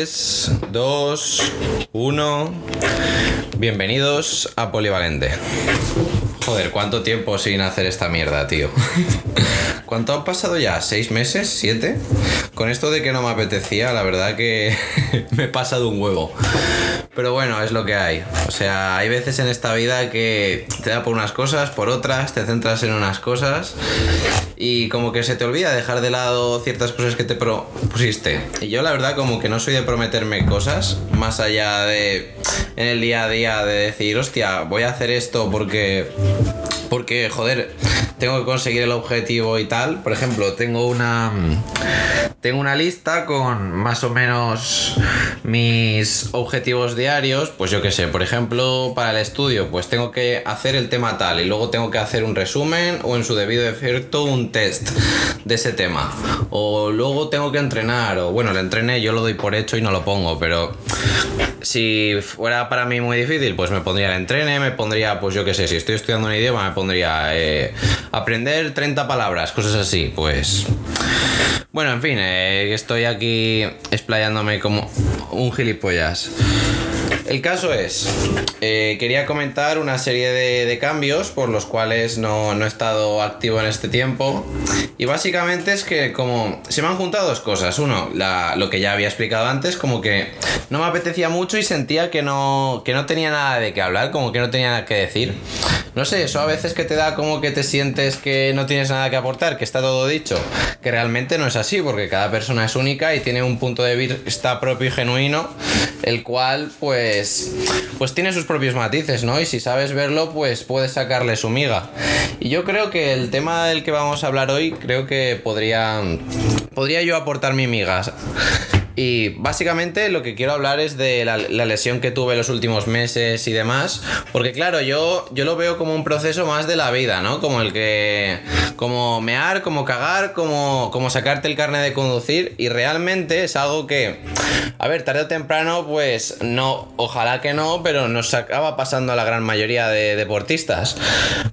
3, 2, 1. Bienvenidos a Polivalente. Joder, cuánto tiempo sin hacer esta mierda, tío. ¿Cuánto han pasado ya? ¿6 meses? ¿7? Con esto de que no me apetecía, la verdad que me he pasado un huevo. Pero bueno, es lo que hay. O sea, hay veces en esta vida que te da por unas cosas, por otras, te centras en unas cosas y como que se te olvida dejar de lado ciertas cosas que te propusiste. Y yo la verdad como que no soy de prometerme cosas más allá de en el día a día de decir, hostia, voy a hacer esto porque joder, tengo que conseguir el objetivo y tal. Por ejemplo, tengo una lista con más o menos mis objetivos diarios. Pues yo qué sé, por ejemplo, para el estudio, pues tengo que hacer el tema tal y luego tengo que hacer un resumen o en su debido efecto un test de ese tema. O luego tengo que entrenar, o bueno, lo entrené, yo lo doy por hecho y no lo pongo, pero si fuera para mí muy difícil, pues me pondría el entrene, me pondría, pues yo qué sé, si estoy estudiando un idioma, me pondría aprender 30 palabras, cosas así, pues... Bueno, en fin, estoy aquí explayándome como un gilipollas. El caso es, quería comentar una serie de cambios por los cuales no he estado activo en este tiempo. Y básicamente es que como se me han juntado dos cosas. Uno, lo que ya había explicado antes, como que no me apetecía mucho y sentía que no tenía nada de qué hablar, como que no tenía nada que decir. No sé, eso a veces que te da como que te sientes que no tienes nada que aportar, que está todo dicho, que realmente no es así, porque cada persona es única y tiene un punto de vista propio y genuino, el cual pues tiene sus propios matices, ¿no? Y si sabes verlo, pues puedes sacarle su miga. Y yo creo que el tema del que vamos a hablar hoy, creo que podría yo aportar mi miga. Y básicamente lo que quiero hablar es de la lesión que tuve los últimos meses y demás, porque claro, yo lo veo como un proceso más de la vida, ¿no? Como mear, como cagar, como sacarte el carnet de conducir, y realmente es algo que, a ver, tarde o temprano, pues no, ojalá que no, pero nos acaba pasando a la gran mayoría de deportistas,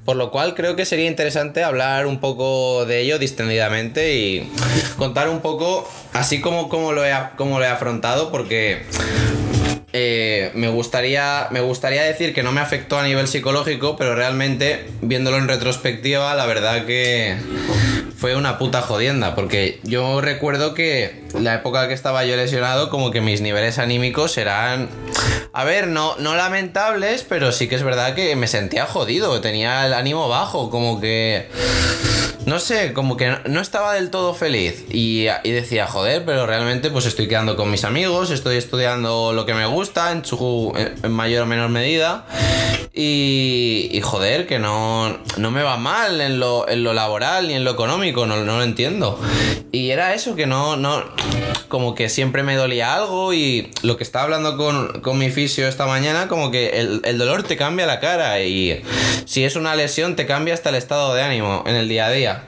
por lo cual creo que sería interesante hablar un poco de ello distendidamente y contar un poco así como lo he afrontado, porque me gustaría decir que no me afectó a nivel psicológico, pero realmente, viéndolo en retrospectiva, la verdad que fue una puta jodienda, porque yo recuerdo que la época que estaba yo lesionado, como que mis niveles anímicos eran, a ver, no lamentables, pero sí que es verdad que me sentía jodido, tenía el ánimo bajo, como que... No sé, como que no estaba del todo feliz y decía, joder, pero realmente pues estoy quedando con mis amigos, estoy estudiando lo que me gusta en mayor o menor medida y joder, que no me va mal en lo laboral ni en lo económico, no lo entiendo. Y era eso, que no como que siempre me dolía algo, y lo que estaba hablando con mi fisio esta mañana, como que el dolor te cambia la cara, y si es una lesión te cambia hasta el estado de ánimo en el día a día.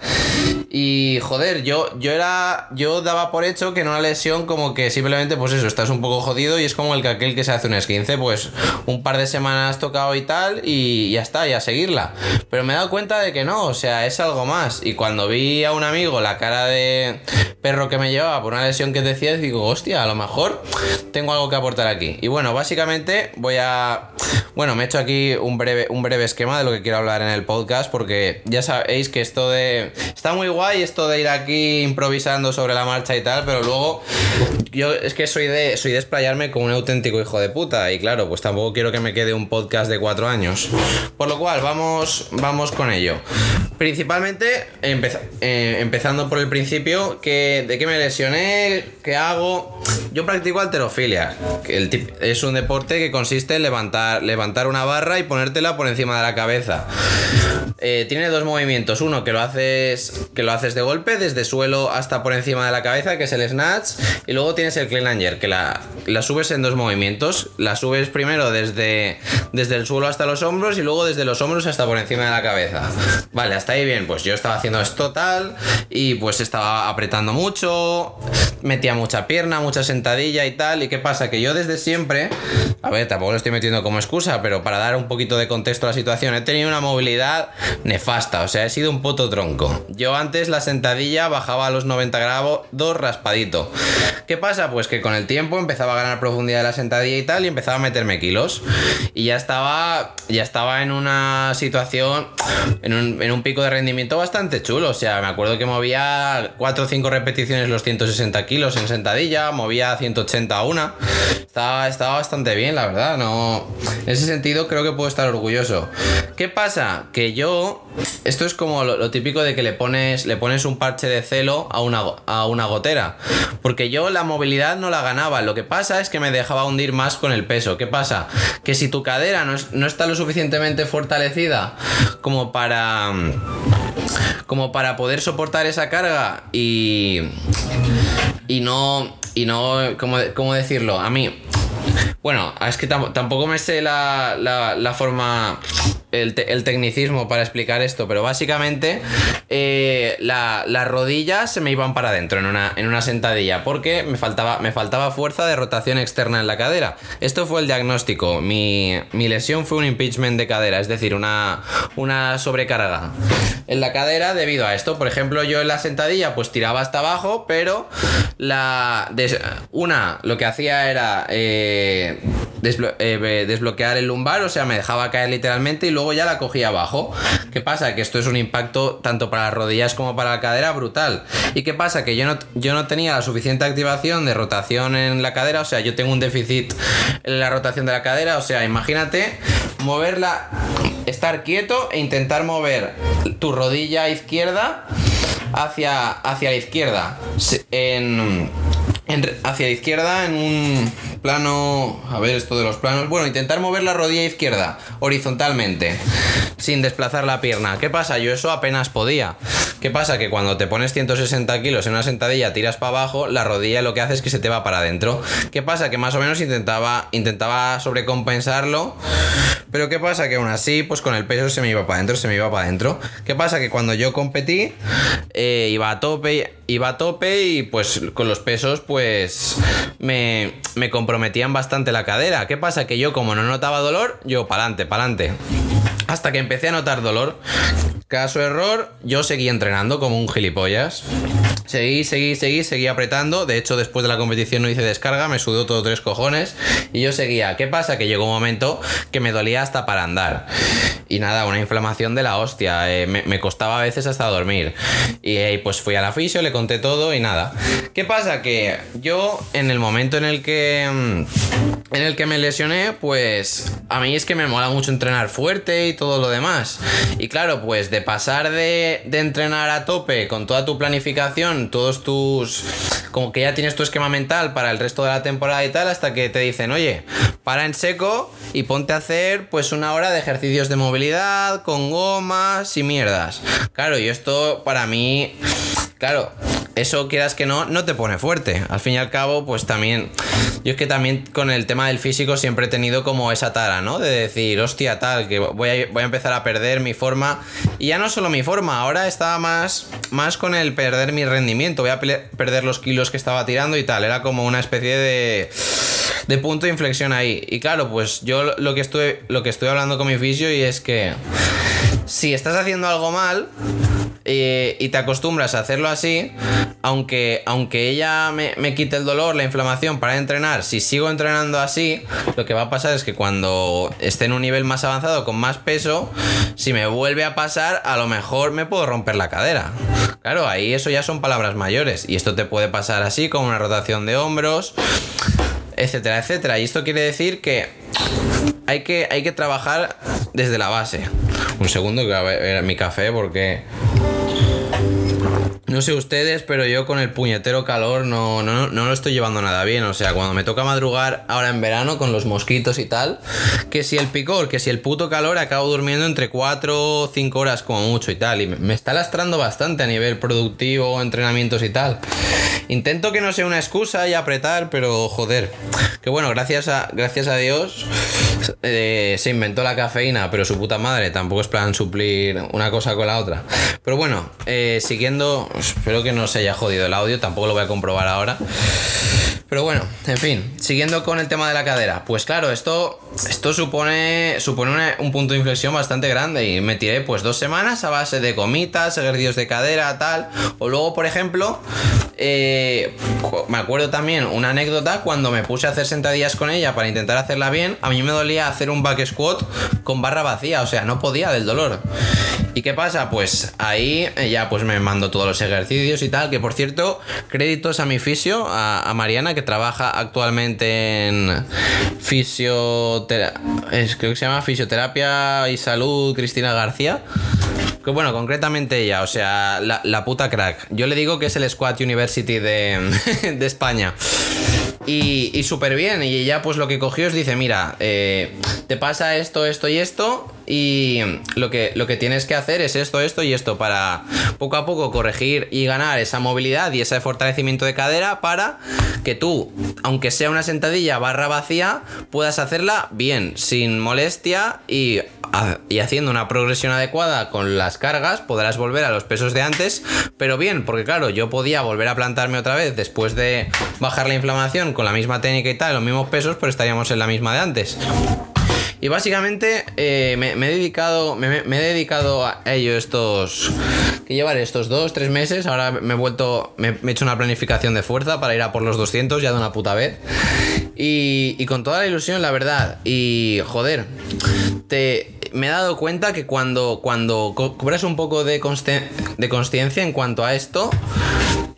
Y joder, yo daba por hecho que en una lesión como que simplemente pues eso, estás un poco jodido y es como aquel que se hace un esguince, pues un par de semanas tocado y tal y ya está, y a seguirla. Pero me he dado cuenta de que no, o sea, es algo más. Y cuando vi a un amigo la cara de perro que me llevaba por una lesión que decía, digo, hostia, a lo mejor tengo algo que aportar aquí. Y bueno, básicamente me he hecho aquí un breve esquema de lo que quiero hablar en el podcast, porque ya sabéis que esto de... Está muy guay esto de ir aquí improvisando sobre la marcha y tal, pero luego yo es que soy de explayarme como un auténtico hijo de puta, y claro, pues tampoco quiero que me quede un podcast de 4 años. Por lo cual, vamos con ello. Principalmente, empezando por el principio, de qué me lesioné, qué hago. Yo practico halterofilia, que es un deporte que consiste en levantar una barra y ponértela por encima de la cabeza. Tiene 2 movimientos, uno que lo haces de golpe, desde suelo hasta por encima de la cabeza, que es el snatch, y luego tienes el clean and jerk, que la subes en 2 movimientos. La subes primero desde el suelo hasta los hombros y luego desde los hombros hasta por encima de la cabeza. Vale, hasta ahí bien. Pues yo estaba haciendo esto tal y pues estaba apretando mucho, metía mucha pierna, mucha sentadilla y tal. ¿Y qué pasa? Que yo desde siempre, a ver, tampoco lo estoy metiendo como excusa, pero para dar un poquito de contexto a la situación, he tenido una movilidad nefasta, o sea, he sido un puto tronco. Yo antes la sentadilla bajaba a los 90 grados raspadito. ¿Qué pasa? Pues que con el tiempo empezaba a ganar profundidad de la sentadilla y tal, y empezaba a meterme kilos. Y ya estaba en una situación, en un pico de rendimiento bastante chulo. O sea, me acuerdo que movía 4 o 5 repeticiones los 160 kilos en sentadilla, movía 180 a una. Estaba bastante bien, la verdad. No, en ese sentido creo que puedo estar orgulloso. ¿Qué pasa? Que yo, esto es como lo típico de que le pones un parche de celo a una gotera, porque yo la movilidad no la ganaba. Lo que pasa es que me dejaba hundir más con el peso. ¿Qué pasa? Que si tu cadera no está lo suficientemente fortalecida como para poder soportar esa carga y no ¿cómo decirlo? A mí, bueno, es que tampoco me sé la forma, el tecnicismo para explicar esto, pero básicamente las rodillas se me iban para adentro en una sentadilla porque me faltaba fuerza de rotación externa en la cadera. Esto fue el diagnóstico. Mi lesión fue un impingement de cadera, es decir, una sobrecarga en la cadera debido a esto. Por ejemplo, yo en la sentadilla pues tiraba hasta abajo, pero lo que hacía era desbloquear el lumbar, o sea, me dejaba caer literalmente y luego ya la cogía abajo. ¿Qué pasa? Que esto es un impacto tanto para las rodillas como para la cadera brutal. ¿Y qué pasa? Que yo no tenía la suficiente activación de rotación en la cadera, o sea, yo tengo un déficit en la rotación de la cadera. O sea, imagínate moverla, estar quieto e intentar mover tu rodilla izquierda hacia la izquierda hacia la izquierda en un plano, a ver, esto de los planos, bueno, intentar mover la rodilla izquierda horizontalmente sin desplazar la pierna. ¿Qué pasa? Yo eso apenas podía. ¿Qué pasa? Que cuando te pones 160 kilos en una sentadilla, tiras para abajo, la rodilla lo que hace es que se te va para adentro. ¿Qué pasa? Que más o menos intentaba sobrecompensarlo, pero ¿qué pasa? Que aún así, pues con el peso se me iba para adentro. ¿Qué pasa? Que cuando yo competí iba a tope y pues con los pesos pues me comprometían bastante la cadera. ¿Qué pasa? Que yo, como no notaba dolor, yo pa'lante. Hasta que empecé a notar dolor. Caso error, yo seguí entrenando como un gilipollas. Seguí apretando. De hecho, después de la competición no hice descarga, me sudó todo tres cojones y yo seguía. ¿Qué pasa? Que llegó un momento que me dolía hasta para andar. Y nada, una inflamación de la hostia. Me costaba a veces hasta dormir. Y pues fui a la fisio, le conté todo y nada. ¿Qué pasa? Que yo, en el momento en el que me lesioné, pues a mí es que me mola mucho entrenar fuerte y todo lo demás. Y claro, pues de pasar de entrenar a tope con toda tu planificación, todos tus, como que ya tienes tu esquema mental para el resto de la temporada y tal, hasta que te dicen, oye, para en seco y ponte a hacer pues una hora de ejercicios de movilidad con gomas y mierdas. Claro, y esto para mí, claro, eso quieras que no te pone fuerte. Al fin y al cabo, pues también, yo es que también con el tema del físico siempre he tenido como esa tara, ¿no? De decir, hostia, tal, que voy a empezar a perder mi forma. Y ya no solo mi forma, ahora estaba más con el perder mi rendimiento. Voy a perder los kilos que estaba tirando y tal. Era como una especie de punto de inflexión ahí. Y claro, pues yo lo que estoy hablando con mi fisio y es que si estás haciendo algo mal y te acostumbras a hacerlo así, aunque ella me quite el dolor, la inflamación para entrenar, si sigo entrenando así, lo que va a pasar es que cuando esté en un nivel más avanzado, con más peso, si me vuelve a pasar, a lo mejor me puedo romper la cadera. Claro, ahí eso ya son palabras mayores y esto te puede pasar así, con una rotación de hombros, etcétera, etcétera. Y esto quiere decir que hay que trabajar desde la base. Un segundo, que voy a ver mi café porque no sé ustedes, pero yo con el puñetero calor no lo estoy llevando nada bien. O sea, cuando me toca madrugar ahora en verano con los mosquitos y tal, que si el picor, que si el puto calor, acabo durmiendo entre 4 o 5 horas como mucho y tal. Y me está lastrando bastante a nivel productivo, entrenamientos y tal. Intento que no sea una excusa y apretar, pero joder. Que bueno, gracias a Dios se inventó la cafeína, pero su puta madre, tampoco es plan suplir una cosa con la otra. Pero bueno, siguiendo, espero que no se haya jodido el audio, tampoco lo voy a comprobar ahora. Pero bueno, en fin, siguiendo con el tema de la cadera, pues claro, esto supone un punto de inflexión bastante grande y me tiré pues 2 semanas a base de gomitas, ejercicios de cadera, tal. O luego, por ejemplo, me acuerdo también una anécdota cuando me puse a hacer sentadillas con ella para intentar hacerla bien, a mí me dolía hacer un back squat con barra vacía, o sea, no podía del dolor. ¿Y qué pasa? Pues ahí ya pues me mando todos los ejercicios y tal, que por cierto, créditos a mi fisio, a Mariana, que trabaja actualmente en creo que se llama Fisioterapia y Salud Cristina García. Que bueno, concretamente ella, o sea, la puta crack. Yo le digo que es el Squat University de España. Y súper bien. Y ella pues lo que cogió es dice, mira, te pasa esto, esto y esto. Y lo que tienes que hacer es esto, esto y esto para poco a poco corregir y ganar esa movilidad y ese fortalecimiento de cadera para que tú, aunque sea una sentadilla barra vacía, puedas hacerla bien, sin molestia y haciendo una progresión adecuada con las cargas podrás volver a los pesos de antes, pero bien, porque claro, yo podía volver a plantarme otra vez después de bajar la inflamación con la misma técnica y tal, los mismos pesos, pero estaríamos en la misma de antes. Y básicamente me he dedicado a ello estos 2-3 meses. Ahora me he hecho una planificación de fuerza para ir a por los 200 ya de una puta vez. Y con toda la ilusión, la verdad. Y joder, me he dado cuenta que cuando cobras un poco de consciencia en cuanto a esto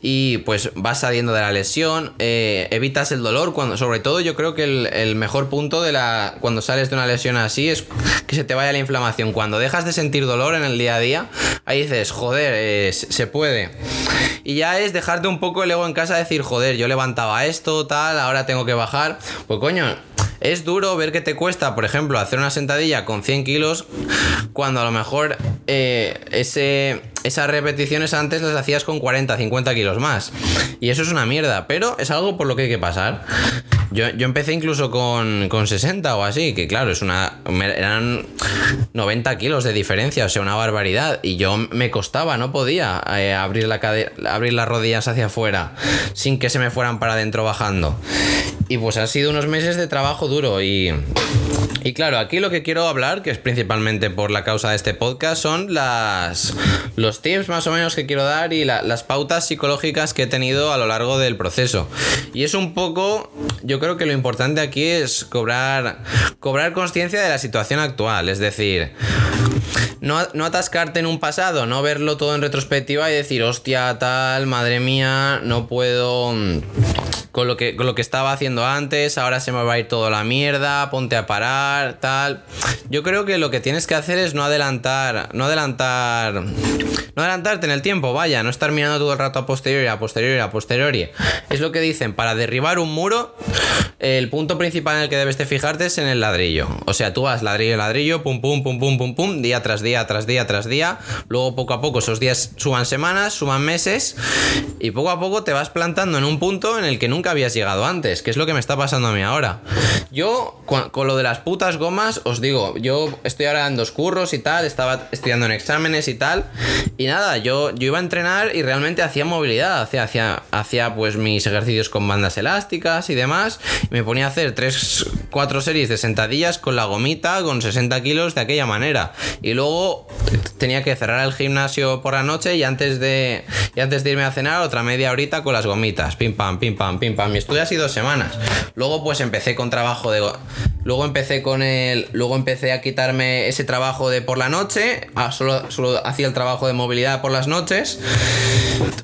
y pues vas saliendo de la lesión, evitas el dolor, cuando sobre todo yo creo que el mejor punto cuando sales de una lesión así es que se te vaya la inflamación. Cuando dejas de sentir dolor en el día a día, ahí dices, joder, se puede. Y ya es dejarte un poco el ego en casa, decir, joder, yo levantaba esto, tal, ahora tengo que bajar. Pues coño, es duro ver que te cuesta, por ejemplo, hacer una sentadilla con 100 kilos cuando a lo mejor esas repeticiones antes las hacías con 40, 50 kilos más. Y eso es una mierda, pero es algo por lo que hay que pasar. Yo empecé incluso con 60 o así, que claro, eran 90 kilos de diferencia, o sea, una barbaridad. Y yo me costaba, no podía abrir las rodillas hacia afuera sin que se me fueran para adentro bajando. Y pues han sido unos meses de trabajo duro y claro, aquí lo que quiero hablar, que es principalmente por la causa de este podcast, son los tips más o menos que quiero dar y las pautas psicológicas que he tenido a lo largo del proceso. Y es un poco, yo creo que lo importante aquí es cobrar consciencia de la situación actual, es decir, no atascarte en un pasado, no verlo todo en retrospectiva y decir, hostia, tal, madre mía, no puedo con lo que estaba haciendo antes, ahora se me va a ir toda la mierda, ponte a parar, tal. Yo creo que lo que tienes que hacer es no adelantarte en el tiempo, vaya, no estar mirando todo el rato a posteriori. Es lo que dicen, para derribar un muro, el punto principal en el que debes de fijarte es en el ladrillo. O sea, tú vas ladrillo a ladrillo, pum, pum, pum, pum, pum, pum, día tras día, tras día, tras día. Luego poco a poco esos días suman semanas, suman meses y poco a poco te vas plantando en un punto en el que nunca habías llegado antes, que es lo que me está pasando a mí ahora. Yo, con lo de las putas gomas, os digo, yo estoy ahora en 2 curros y tal, estaba estudiando en exámenes y tal, y nada, yo iba a entrenar y realmente hacía movilidad, hacía pues mis ejercicios con bandas elásticas y demás, y me ponía a hacer 3-4 series de sentadillas con la gomita, con 60 kilos de aquella manera, y luego tenía que cerrar el gimnasio por la noche y antes de irme a cenar otra media horita con las gomitas, pim pam, pim pam, pim pam. Mi estudio ha sido 2 semanas. Luego pues empecé con trabajo de... Luego empecé a quitarme ese trabajo de por la noche. Solo hacía el trabajo de movilidad por las noches.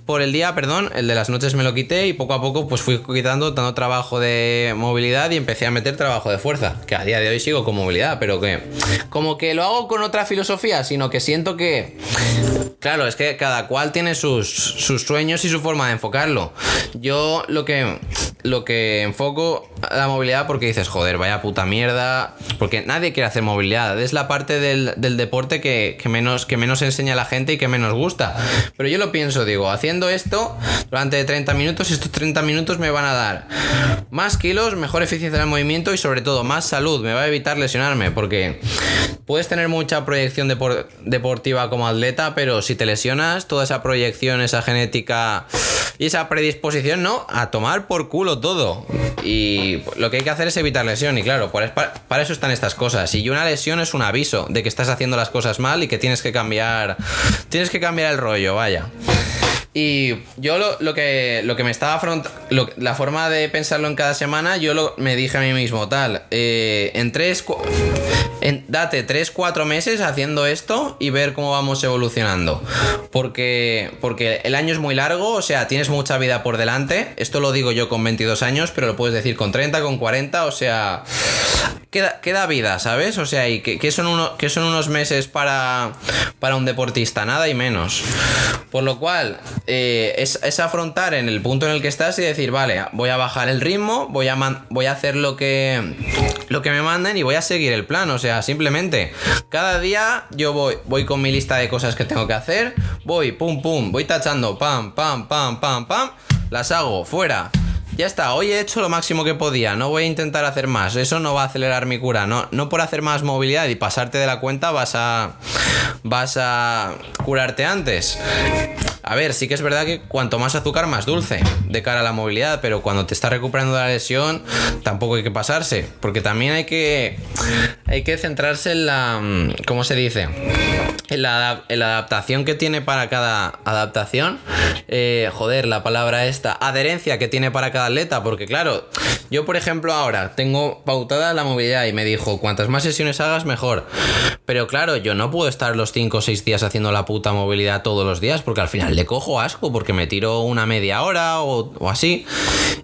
Por el día, perdón, el de las noches me lo quité y poco a poco pues fui quitando tanto trabajo de movilidad y empecé a meter trabajo de fuerza, que a día de hoy sigo con movilidad, pero que como que lo hago con otra filosofía, sino que siento que... Claro, es que cada cual tiene sus sueños y su forma de enfocarlo. Yo lo que enfoco la movilidad porque dices, joder, vaya puta mierda, porque nadie quiere hacer movilidad, es la parte del deporte que menos enseña a la gente y que menos gusta, pero yo lo pienso, digo, haciendo esto durante 30 minutos, estos 30 minutos me van a dar más kilos, mejor eficiencia en el movimiento y sobre todo más salud, me va a evitar lesionarme, porque puedes tener mucha proyección deportiva como atleta, pero si te lesionas, toda esa proyección, esa genética y esa predisposición, ¿no? A tomar por culo todo. Y lo que hay que hacer es evitar lesión. Y claro, para eso están estas cosas. Y una lesión es un aviso de que estás haciendo las cosas mal y que tienes que cambiar el rollo, vaya. Y yo lo que me estaba afrontando, la forma de pensarlo en cada semana, me dije a mí mismo, date 3-4 meses haciendo esto y ver cómo vamos evolucionando. Porque el año es muy largo, o sea, tienes mucha vida por delante. Esto lo digo yo con 22 años, pero lo puedes decir con 30, con 40, o sea, queda vida, ¿sabes? O sea, y que son unos meses para un deportista, nada y menos. Por lo cual... Es afrontar en el punto en el que estás y decir, vale, voy a bajar el ritmo, voy a hacer lo que me manden y voy a seguir el plan. O sea, simplemente cada día yo voy con mi lista de cosas que tengo que hacer, voy pum pum, voy tachando, pam pam pam pam pam, las hago, fuera. Ya está, hoy he hecho lo máximo que podía, no voy a intentar hacer más, eso no va a acelerar mi cura, no por hacer más movilidad y pasarte de la cuenta vas a curarte antes. A ver, sí que es verdad que cuanto más azúcar, más dulce, de cara a la movilidad, pero cuando te estás recuperando de la lesión, tampoco hay que pasarse, porque también hay que centrarse en la, ¿cómo se dice? En la adaptación que tiene para cada adaptación, adherencia que tiene para cada atleta, porque claro, yo por ejemplo ahora tengo pautada la movilidad y me dijo, cuantas más sesiones hagas mejor, pero claro, yo no puedo estar los 5 o 6 días haciendo la puta movilidad todos los días, porque al final le cojo asco, porque me tiro una media hora o así,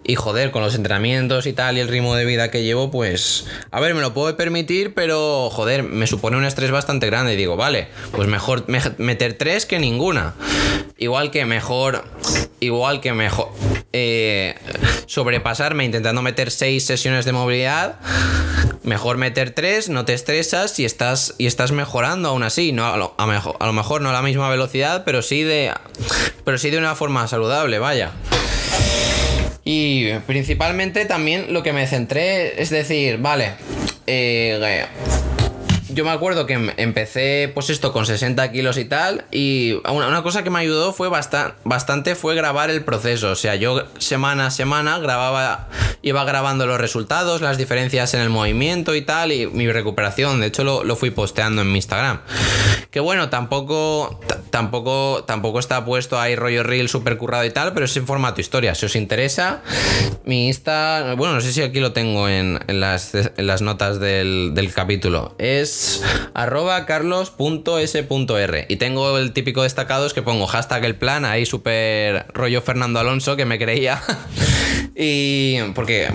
y joder, con los entrenamientos y tal y el ritmo de vida que llevo, pues a ver, me lo puedo permitir, pero joder, me supone un estrés bastante grande, y digo, vale, pues mejor meter 3 que ninguna. Igual que mejor sobrepasarme intentando meter 6 sesiones de movilidad, mejor meter 3, no te estresas y estás mejorando aún así, no a lo mejor no a la misma velocidad, pero sí de una forma saludable, vaya. Y principalmente también lo que me centré es decir, vale, yo me acuerdo que empecé pues esto con 60 kilos y tal, y una cosa que me ayudó fue bastante fue grabar el proceso. O sea, yo semana a semana iba grabando los resultados, las diferencias en el movimiento y tal, y mi recuperación. De hecho lo fui posteando en mi Instagram, que bueno, tampoco está puesto ahí rollo reel super currado y tal, pero es en formato historia. Si os interesa, mi Insta, bueno, no sé si aquí lo tengo en las notas del capítulo, es @Carlos.s.r, y tengo el típico destacado, es que pongo hashtag el plan ahí super rollo Fernando Alonso, que me creía y porque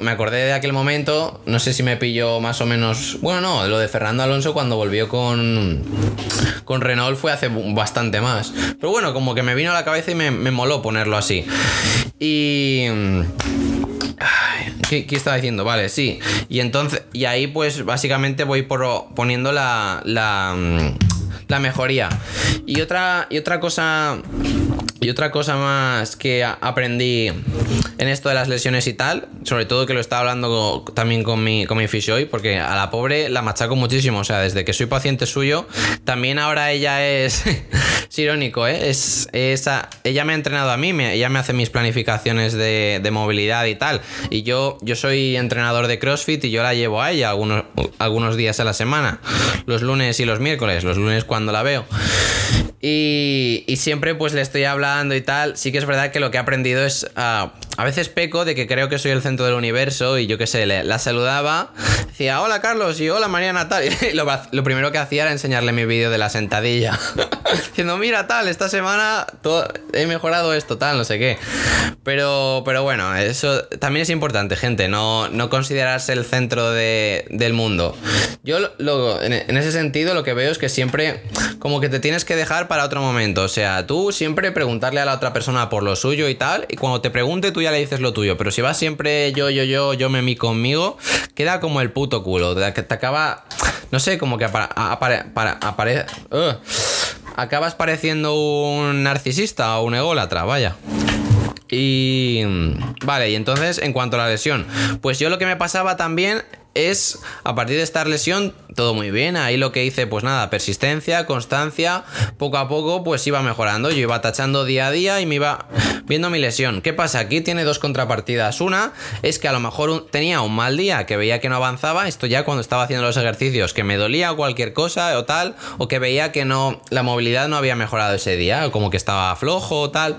me acordé de aquel momento. No sé si me pilló más o menos, bueno, no, lo de Fernando Alonso cuando volvió con Renault fue hace bastante más, pero bueno, como que me vino a la cabeza y me moló ponerlo así. Y ¿Qué estaba diciendo? Vale, sí. Y entonces, y ahí pues básicamente voy poniendo la mejoría. Y otra cosa más que aprendí en esto de las lesiones y tal, sobre todo que lo estaba hablando también con mi fisio hoy, porque a la pobre la machaco muchísimo, o sea, desde que soy paciente suyo, también ahora ella es irónico, ¿eh? Ella me ha entrenado a mí, ella me hace mis planificaciones de movilidad y tal, y yo soy entrenador de CrossFit y yo la llevo a ella algunos días a la semana, los lunes y los miércoles, los lunes cuando la veo. Y siempre pues le estoy hablando y tal. Sí que es verdad que lo que he aprendido es a veces peco de que creo que soy el centro del universo, y yo qué sé, la saludaba, decía hola Carlos y hola Mariana tal, y lo primero que hacía era enseñarle mi vídeo de la sentadilla diciendo mira tal, esta semana he mejorado esto tal, no sé qué, pero bueno, eso también es importante, gente, no considerarse el centro del mundo. Yo en ese sentido lo que veo es que siempre como que te tienes que dejar para otro momento, o sea, tú siempre preguntarle a la otra persona por lo suyo y tal, y cuando te pregunte tú ya le dices lo tuyo, pero si vas siempre yo me mí conmigo, queda como el puto culo, te acaba, no sé, como que acabas pareciendo un narcisista o un ególatra, vaya. Y vale, y entonces en cuanto a la lesión, pues yo lo que me pasaba también es, a partir de esta lesión, todo muy bien. Ahí lo que hice, pues nada, persistencia, constancia, poco a poco pues iba mejorando. Yo iba tachando día a día y me iba viendo mi lesión. ¿Qué pasa? Aquí tiene dos contrapartidas. Una es que a lo mejor tenía un mal día, que veía que no avanzaba, esto ya cuando estaba haciendo los ejercicios, que me dolía cualquier cosa o tal, o que veía que no, la movilidad no había mejorado ese día, o como que estaba flojo o tal.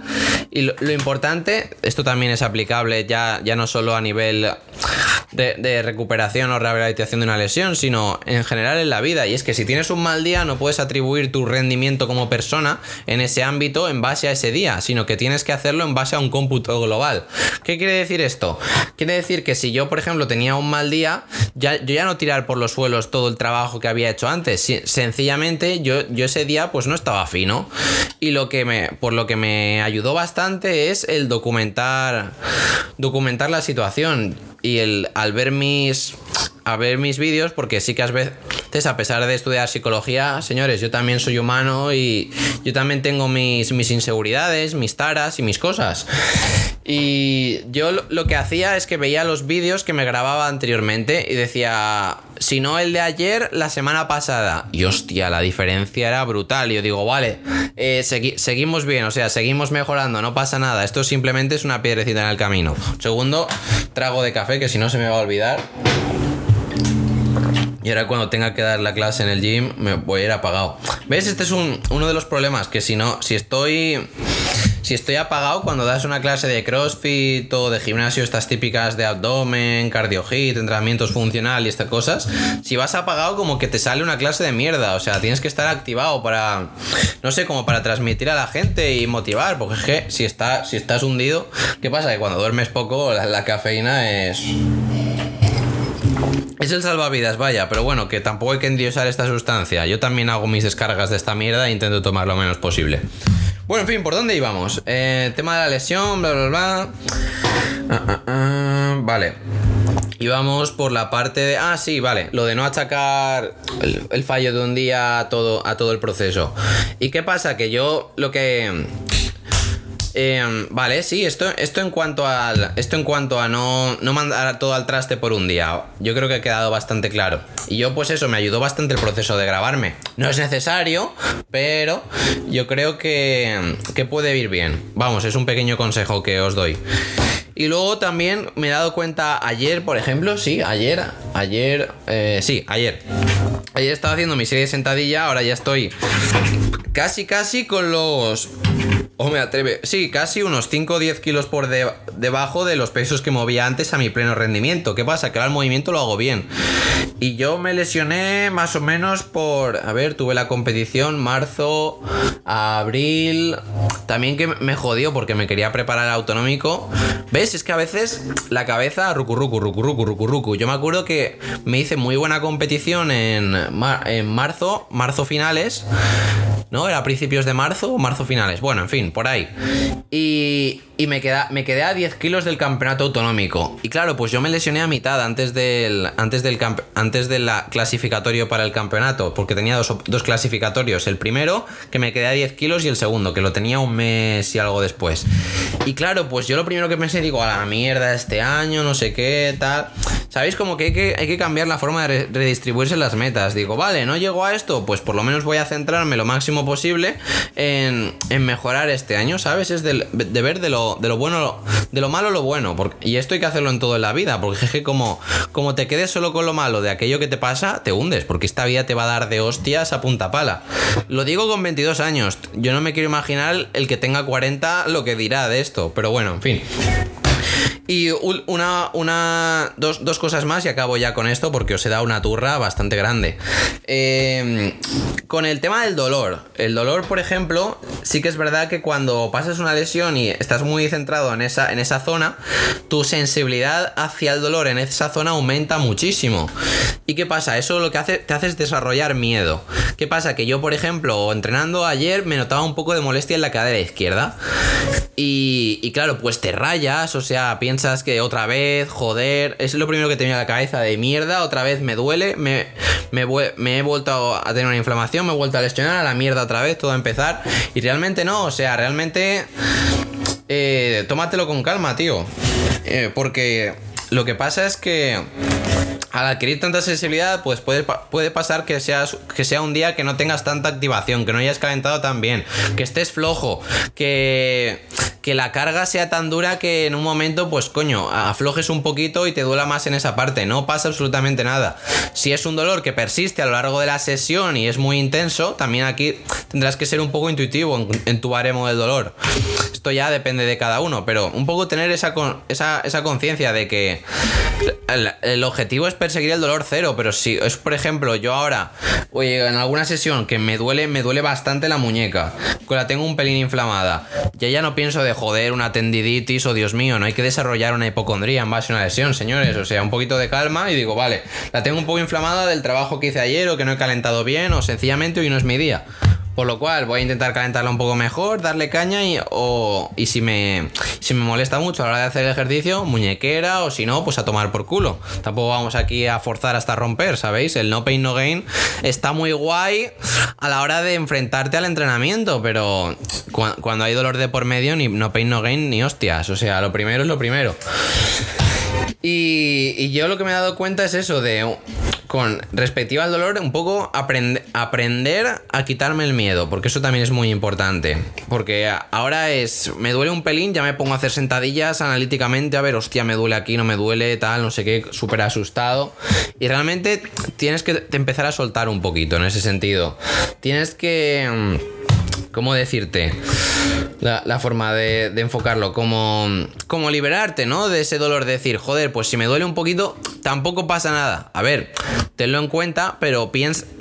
Y lo importante, esto también es aplicable ya no solo a nivel de recuperación o rehabilitación de una lesión, sino en general en la vida, y es que si tienes un mal día no puedes atribuir tu rendimiento como persona en ese ámbito en base a ese día, sino que tienes que hacerlo en base a un cómputo global. ¿Qué quiere decir esto? Quiere decir que si yo, por ejemplo, tenía un mal día, yo ya no tirar por los suelos todo el trabajo que había hecho antes, sencillamente yo ese día pues no estaba fino, y por lo que me ayudó bastante es el documentar la situación. Y al ver mis vídeos, porque sí que a veces, a pesar de estudiar psicología, señores, yo también soy humano y yo también tengo mis inseguridades, mis taras y mis cosas. Y yo lo que hacía es que veía los vídeos que me grababa anteriormente y decía, si no el de ayer, la semana pasada. Y hostia, la diferencia era brutal. Y yo digo, vale, seguimos bien, o sea, seguimos mejorando, no pasa nada. Esto simplemente es una piedrecita en el camino. Segundo, trago de café, que si no se me va a olvidar. Y ahora cuando tenga que dar la clase en el gym me voy a ir apagado. ¿Ves? Este es uno de los problemas, que si estoy apagado cuando das una clase de crossfit o de gimnasio, estas típicas de abdomen, cardio hit, entrenamientos funcional y estas cosas, si vas apagado como que te sale una clase de mierda. O sea, tienes que estar activado para, no sé, como para transmitir a la gente y motivar, porque es que si estás hundido, ¿qué pasa? Que cuando duermes poco la cafeína es el salvavidas, vaya, pero bueno, que tampoco hay que endiosar esta sustancia. Yo también hago mis descargas de esta mierda e intento tomar lo menos posible. Bueno, en fin, ¿por dónde íbamos? Tema de la lesión, bla, bla, bla. Vale. Íbamos por la parte de... Ah, sí, vale. Lo de no achacar el fallo de un día a todo el proceso. ¿Y qué pasa? Que yo lo que... vale, sí, esto en cuanto a no mandar todo al traste por un día, yo creo que ha quedado bastante claro. Y yo, pues eso, me ayudó bastante el proceso de grabarme. No es necesario, pero yo creo que puede ir bien. Vamos, es un pequeño consejo que os doy. Y luego también me he dado cuenta ayer, por ejemplo, ayer. Ayer estaba haciendo mi serie de sentadilla, ahora ya estoy casi con los... casi unos 5 o 10 kilos por debajo de los pesos que movía antes a mi pleno rendimiento. ¿Qué pasa? Que ahora el movimiento lo hago bien. Y yo me lesioné más o menos tuve la competición marzo, abril... También que me jodió porque me quería preparar al autonómico. ¿Ves? Es que a veces la cabeza... rucu. Yo me acuerdo que me hice muy buena competición en marzo finales... ¿No? Era principios de marzo o marzo finales. Bueno, en fin, por ahí. Y me quedé a 10 kilos del campeonato autonómico. Y claro, pues yo me lesioné a mitad antes del clasificatorio para el campeonato. Porque tenía dos clasificatorios. El primero, que me quedé a 10 kilos, y el segundo, que lo tenía un mes y algo después. Y claro, pues yo lo primero que pensé, digo, a la mierda este año, no sé qué, tal. ¿Sabéis? Como que hay que cambiar la forma de redistribuirse las metas. Digo, vale, no llego a esto, pues por lo menos voy a centrarme lo máximo posible en mejorar este año, ¿sabes? Es de ver de lo bueno, de lo malo lo bueno, porque, y esto hay que hacerlo en todo en la vida, porque es que como te quedes solo con lo malo de aquello que te pasa, te hundes, porque esta vida te va a dar de hostias a punta pala. Lo digo con 22 años, yo no me quiero imaginar el que tenga 40 lo que dirá de esto, pero bueno, en fin... Y dos cosas más y acabo ya con esto porque os he dado una turra bastante grande. Con el tema del dolor. El dolor, por ejemplo, sí que es verdad que cuando pasas una lesión y estás muy centrado en esa zona, tu sensibilidad hacia el dolor en esa zona aumenta muchísimo. ¿Y qué pasa? Eso lo que te hace es desarrollar miedo. ¿Qué pasa? Que yo, por ejemplo, entrenando ayer me notaba un poco de molestia en la cadera izquierda. Y claro, pues te rayas, o sea, piensas que otra vez, joder, es lo primero que te viene a la cabeza de mierda, otra vez me duele, me he vuelto a tener una inflamación, me he vuelto a lesionar, a la mierda otra vez, todo a empezar. Y realmente no, o sea, realmente tómatelo con calma, tío, porque lo que pasa es que al adquirir tanta sensibilidad, pues puede pasar que sea un día que no tengas tanta activación, que no hayas calentado tan bien, que estés flojo, que la carga sea tan dura que en un momento, pues coño, aflojes un poquito y te duela más en esa parte. No pasa absolutamente nada. Si es un dolor que persiste a lo largo de la sesión y es muy intenso, también aquí tendrás que ser un poco intuitivo en tu baremo del dolor. Esto ya depende de cada uno, pero un poco tener esa conciencia de que el objetivo es perseguir el dolor cero. Pero si es, por ejemplo, yo ahora, oye, en alguna sesión que me duele bastante la muñeca, que la tengo un pelín inflamada, ya no pienso de joder, una tendiditis, o Dios mío, no hay que desarrollar una hipocondría en base a una lesión, señores. O sea, un poquito de calma y digo, vale, la tengo un poco inflamada del trabajo que hice ayer, o que no he calentado bien, o sencillamente hoy no es mi día. Por lo cual voy a intentar calentarla un poco mejor, darle caña y si me molesta mucho a la hora de hacer el ejercicio, muñequera, o si no, pues a tomar por culo. Tampoco vamos aquí a forzar hasta romper, ¿sabéis? El no pain no gain está muy guay a la hora de enfrentarte al entrenamiento, pero cuando hay dolor de por medio, ni no pain no gain ni hostias. O sea, lo primero es lo primero. Y yo lo que me he dado cuenta es eso de... con respectiva al dolor, un poco aprender a quitarme el miedo, porque eso también es muy importante. Porque ahora me duele un pelín, ya me pongo a hacer sentadillas analíticamente, a ver, hostia, me duele aquí, no me duele, tal, no sé qué, súper asustado. Y realmente tienes que empezar a soltar un poquito en ese sentido. Tienes que... ¿cómo decirte? La forma de enfocarlo, como liberarte, ¿no? De ese dolor, de decir, joder, pues si me duele un poquito, tampoco pasa nada. A ver, tenlo en cuenta, pero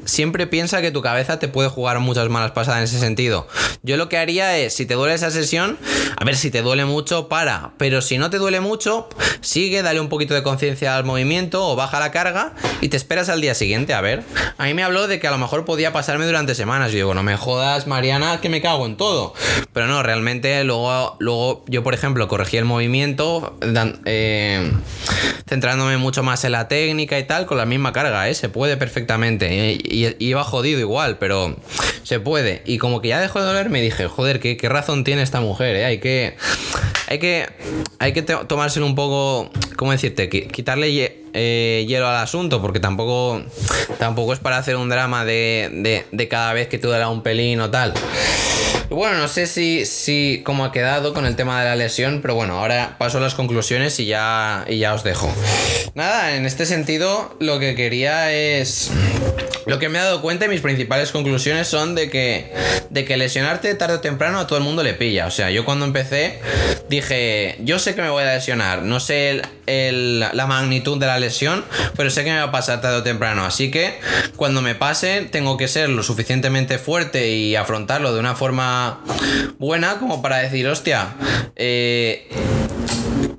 siempre piensa que tu cabeza te puede jugar muchas malas pasadas en ese sentido. Yo lo que haría es, si te duele esa sesión, a ver, si te duele mucho, para. Pero si no te duele mucho, sigue, dale un poquito de conciencia al movimiento o baja la carga y te esperas al día siguiente, a ver. A mí me habló de que a lo mejor podía pasarme durante semanas. Yo digo, no me jodas, Mariana, que me cago en todo. Pero no, realmente luego yo, por ejemplo, corregí el movimiento centrándome mucho más en la técnica y tal, con la misma carga, se puede perfectamente, y iba jodido igual, pero se puede. Y como que ya dejó de doler, me dije, joder, qué razón tiene esta mujer, hay que tomárselo un poco, ¿cómo decirte? Quitarle hielo al asunto, porque tampoco es para hacer un drama de cada vez que te duela un pelín o tal. Bueno, no sé si cómo ha quedado con el tema de la lesión, pero bueno, ahora paso a las conclusiones y ya os dejo. Nada, en este sentido, lo que quería es... lo que me he dado cuenta y mis principales conclusiones son de que lesionarte tarde o temprano a todo el mundo le pilla. O sea, yo cuando empecé dije, yo sé que me voy a lesionar, no sé la magnitud de la lesión, pero sé que me va a pasar tarde o temprano, así que cuando me pase tengo que ser lo suficientemente fuerte y afrontarlo de una forma buena como para decir, hostia,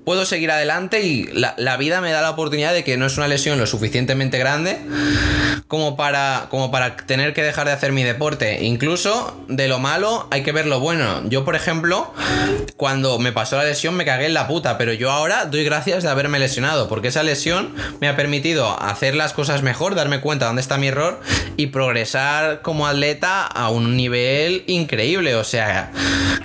puedo seguir adelante, y la vida me da la oportunidad de que no es una lesión lo suficientemente grande como para tener que dejar de hacer mi deporte. Incluso de lo malo hay que ver lo bueno. Yo, por ejemplo, cuando me pasó la lesión me cagué en la puta, pero yo ahora doy gracias de haberme lesionado, porque esa lesión me ha permitido hacer las cosas mejor, darme cuenta dónde está mi error y progresar como atleta a un nivel increíble. O sea,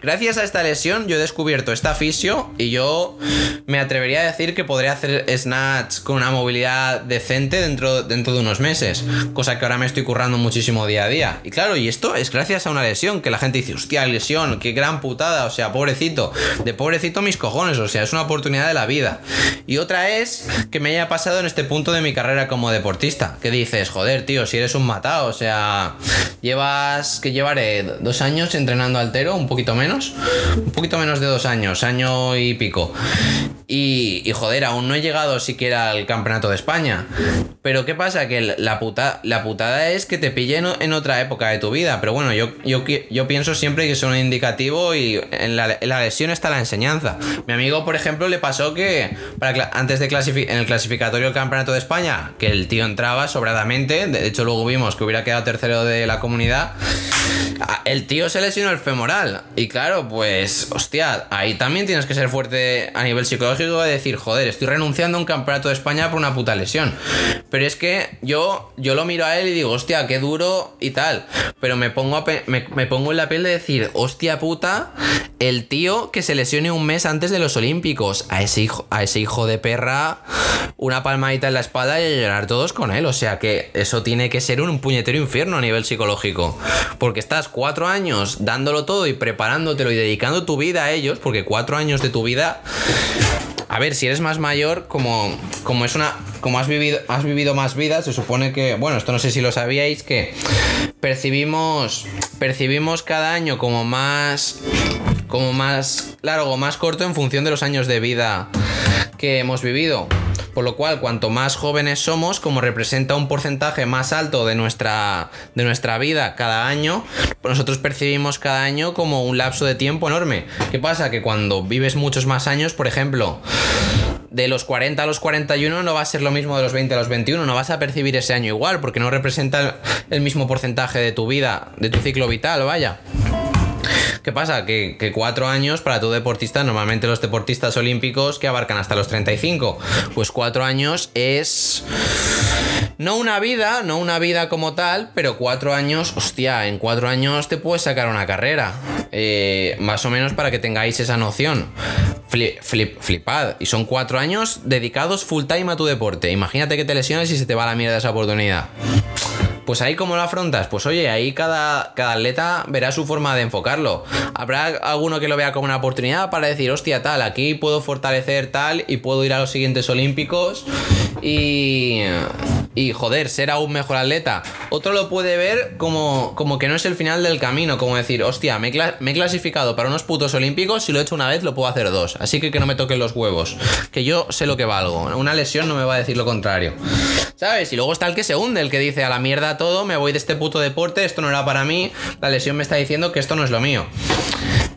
gracias a esta lesión yo he descubierto esta fisio y yo... me atrevería a decir que podría hacer snatch con una movilidad decente dentro de unos meses, cosa que ahora me estoy currando muchísimo día a día. Y claro, y esto es gracias a una lesión, que la gente dice, hostia, lesión, qué gran putada, o sea, pobrecito, de pobrecito mis cojones, o sea, es una oportunidad de la vida. Y otra es que me haya pasado en este punto de mi carrera como deportista, que dices, joder, tío, si eres un matado, o sea, llevaré 2 años entrenando altero, un poquito menos de 2 años, año y pico. Y joder, aún no he llegado siquiera al campeonato de España. Pero ¿qué pasa? Que la putada es que te pille en otra época de tu vida. Pero bueno, yo pienso siempre que es un indicativo, y en la lesión está la enseñanza. Mi amigo, por ejemplo, le pasó que antes de en el clasificatorio del campeonato de España, que el tío entraba sobradamente, de hecho luego vimos que hubiera quedado tercero de la comunidad, el tío se lesionó el femoral. Y claro, pues hostia, ahí también tienes que ser fuerte a nivel psicológico lógico de decir, joder, estoy renunciando a un campeonato de España por una puta lesión. Pero es que yo lo miro a él y digo, hostia, qué duro y tal. Pero me pongo en la piel de decir, hostia puta, el tío que se lesione un mes antes de los Olímpicos. A ese hijo de perra, una palmadita en la espalda y llorar todos con él. O sea que eso tiene que ser un puñetero infierno a nivel psicológico. Porque estás 4 años dándolo todo y preparándotelo y dedicando tu vida a ellos, porque 4 años de tu vida... A ver, si eres más mayor, como has vivido más vidas, se supone que... Bueno, esto no sé si lo sabíais, que percibimos cada año como más largo, más corto, en función de los años de vida que hemos vivido. Por lo cual, cuanto más jóvenes somos, como representa un porcentaje más alto de nuestra vida cada año, nosotros percibimos cada año como un lapso de tiempo enorme. ¿Qué pasa? Que cuando vives muchos más años, por ejemplo, de los 40 a los 41 no va a ser lo mismo de los 20 a los 21, no vas a percibir ese año igual, porque no representa el mismo porcentaje de tu vida, de tu ciclo vital, vaya. ¿Qué pasa? Que 4 años para todo deportista, normalmente los deportistas olímpicos que abarcan hasta los 35, pues 4 años es... No una vida como tal, pero 4 años, hostia, en 4 años te puedes sacar una carrera. Más o menos para que tengáis esa noción. Flipad. Y son 4 años dedicados full time a tu deporte. Imagínate que te lesiones y se te va la mierda esa oportunidad. Pues ahí, ¿cómo lo afrontas? Pues oye, ahí cada atleta verá su forma de enfocarlo. Habrá alguno que lo vea como una oportunidad para decir, hostia, tal, aquí puedo fortalecer tal y puedo ir a los siguientes olímpicos y joder, ser aún mejor atleta. Otro lo puede ver como que no es el final del camino, como decir, hostia, me he clasificado para unos putos olímpicos, si lo he hecho una vez lo puedo hacer 2, así que no me toquen los huevos, que yo sé lo que valgo, una lesión no me va a decir lo contrario, ¿sabes? Y luego está el que se hunde, el que dice, a la mierda todo, me voy de este puto deporte, esto no era para mí, la lesión me está diciendo que esto no es lo mío.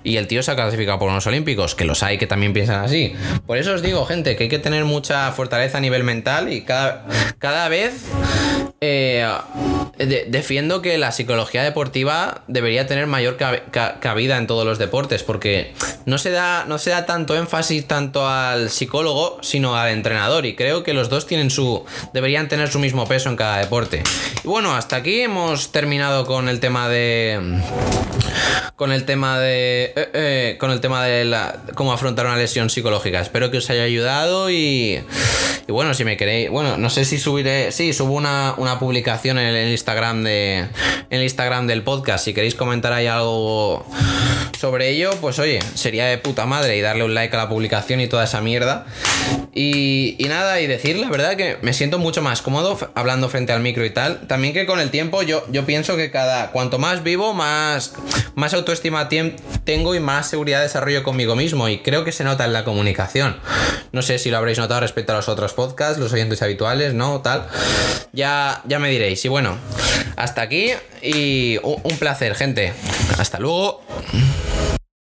Y el tío se ha clasificado por unos olímpicos, que los hay que también piensan así. Por eso os digo, gente, que hay que tener mucha fortaleza a nivel mental y cada vez defiendo que la psicología deportiva debería tener mayor cabida en todos los deportes, porque no se da tanto énfasis tanto al psicólogo sino al entrenador, y creo que los dos deberían tener su mismo peso en cada deporte. Y bueno, hasta aquí hemos terminado con el tema de cómo afrontar una lesión psicológica. Espero que os haya ayudado y bueno, si me queréis, bueno, no sé si subo una publicación en el Instagram del podcast. Si queréis comentar ahí algo sobre ello, pues oye, sería de puta madre, y darle un like a la publicación y toda esa mierda. Y nada, y decir la verdad que me siento mucho más cómodo hablando frente al micro y tal. También que con el tiempo yo pienso que cuanto más vivo, más autoestima tengo y más seguridad desarrollo conmigo mismo, y creo que se nota en la comunicación. No sé si lo habréis notado respecto a los otros podcasts, los oyentes habituales, ¿no? Tal. Ya me diréis. Y bueno, hasta aquí y un placer, gente. Hasta luego.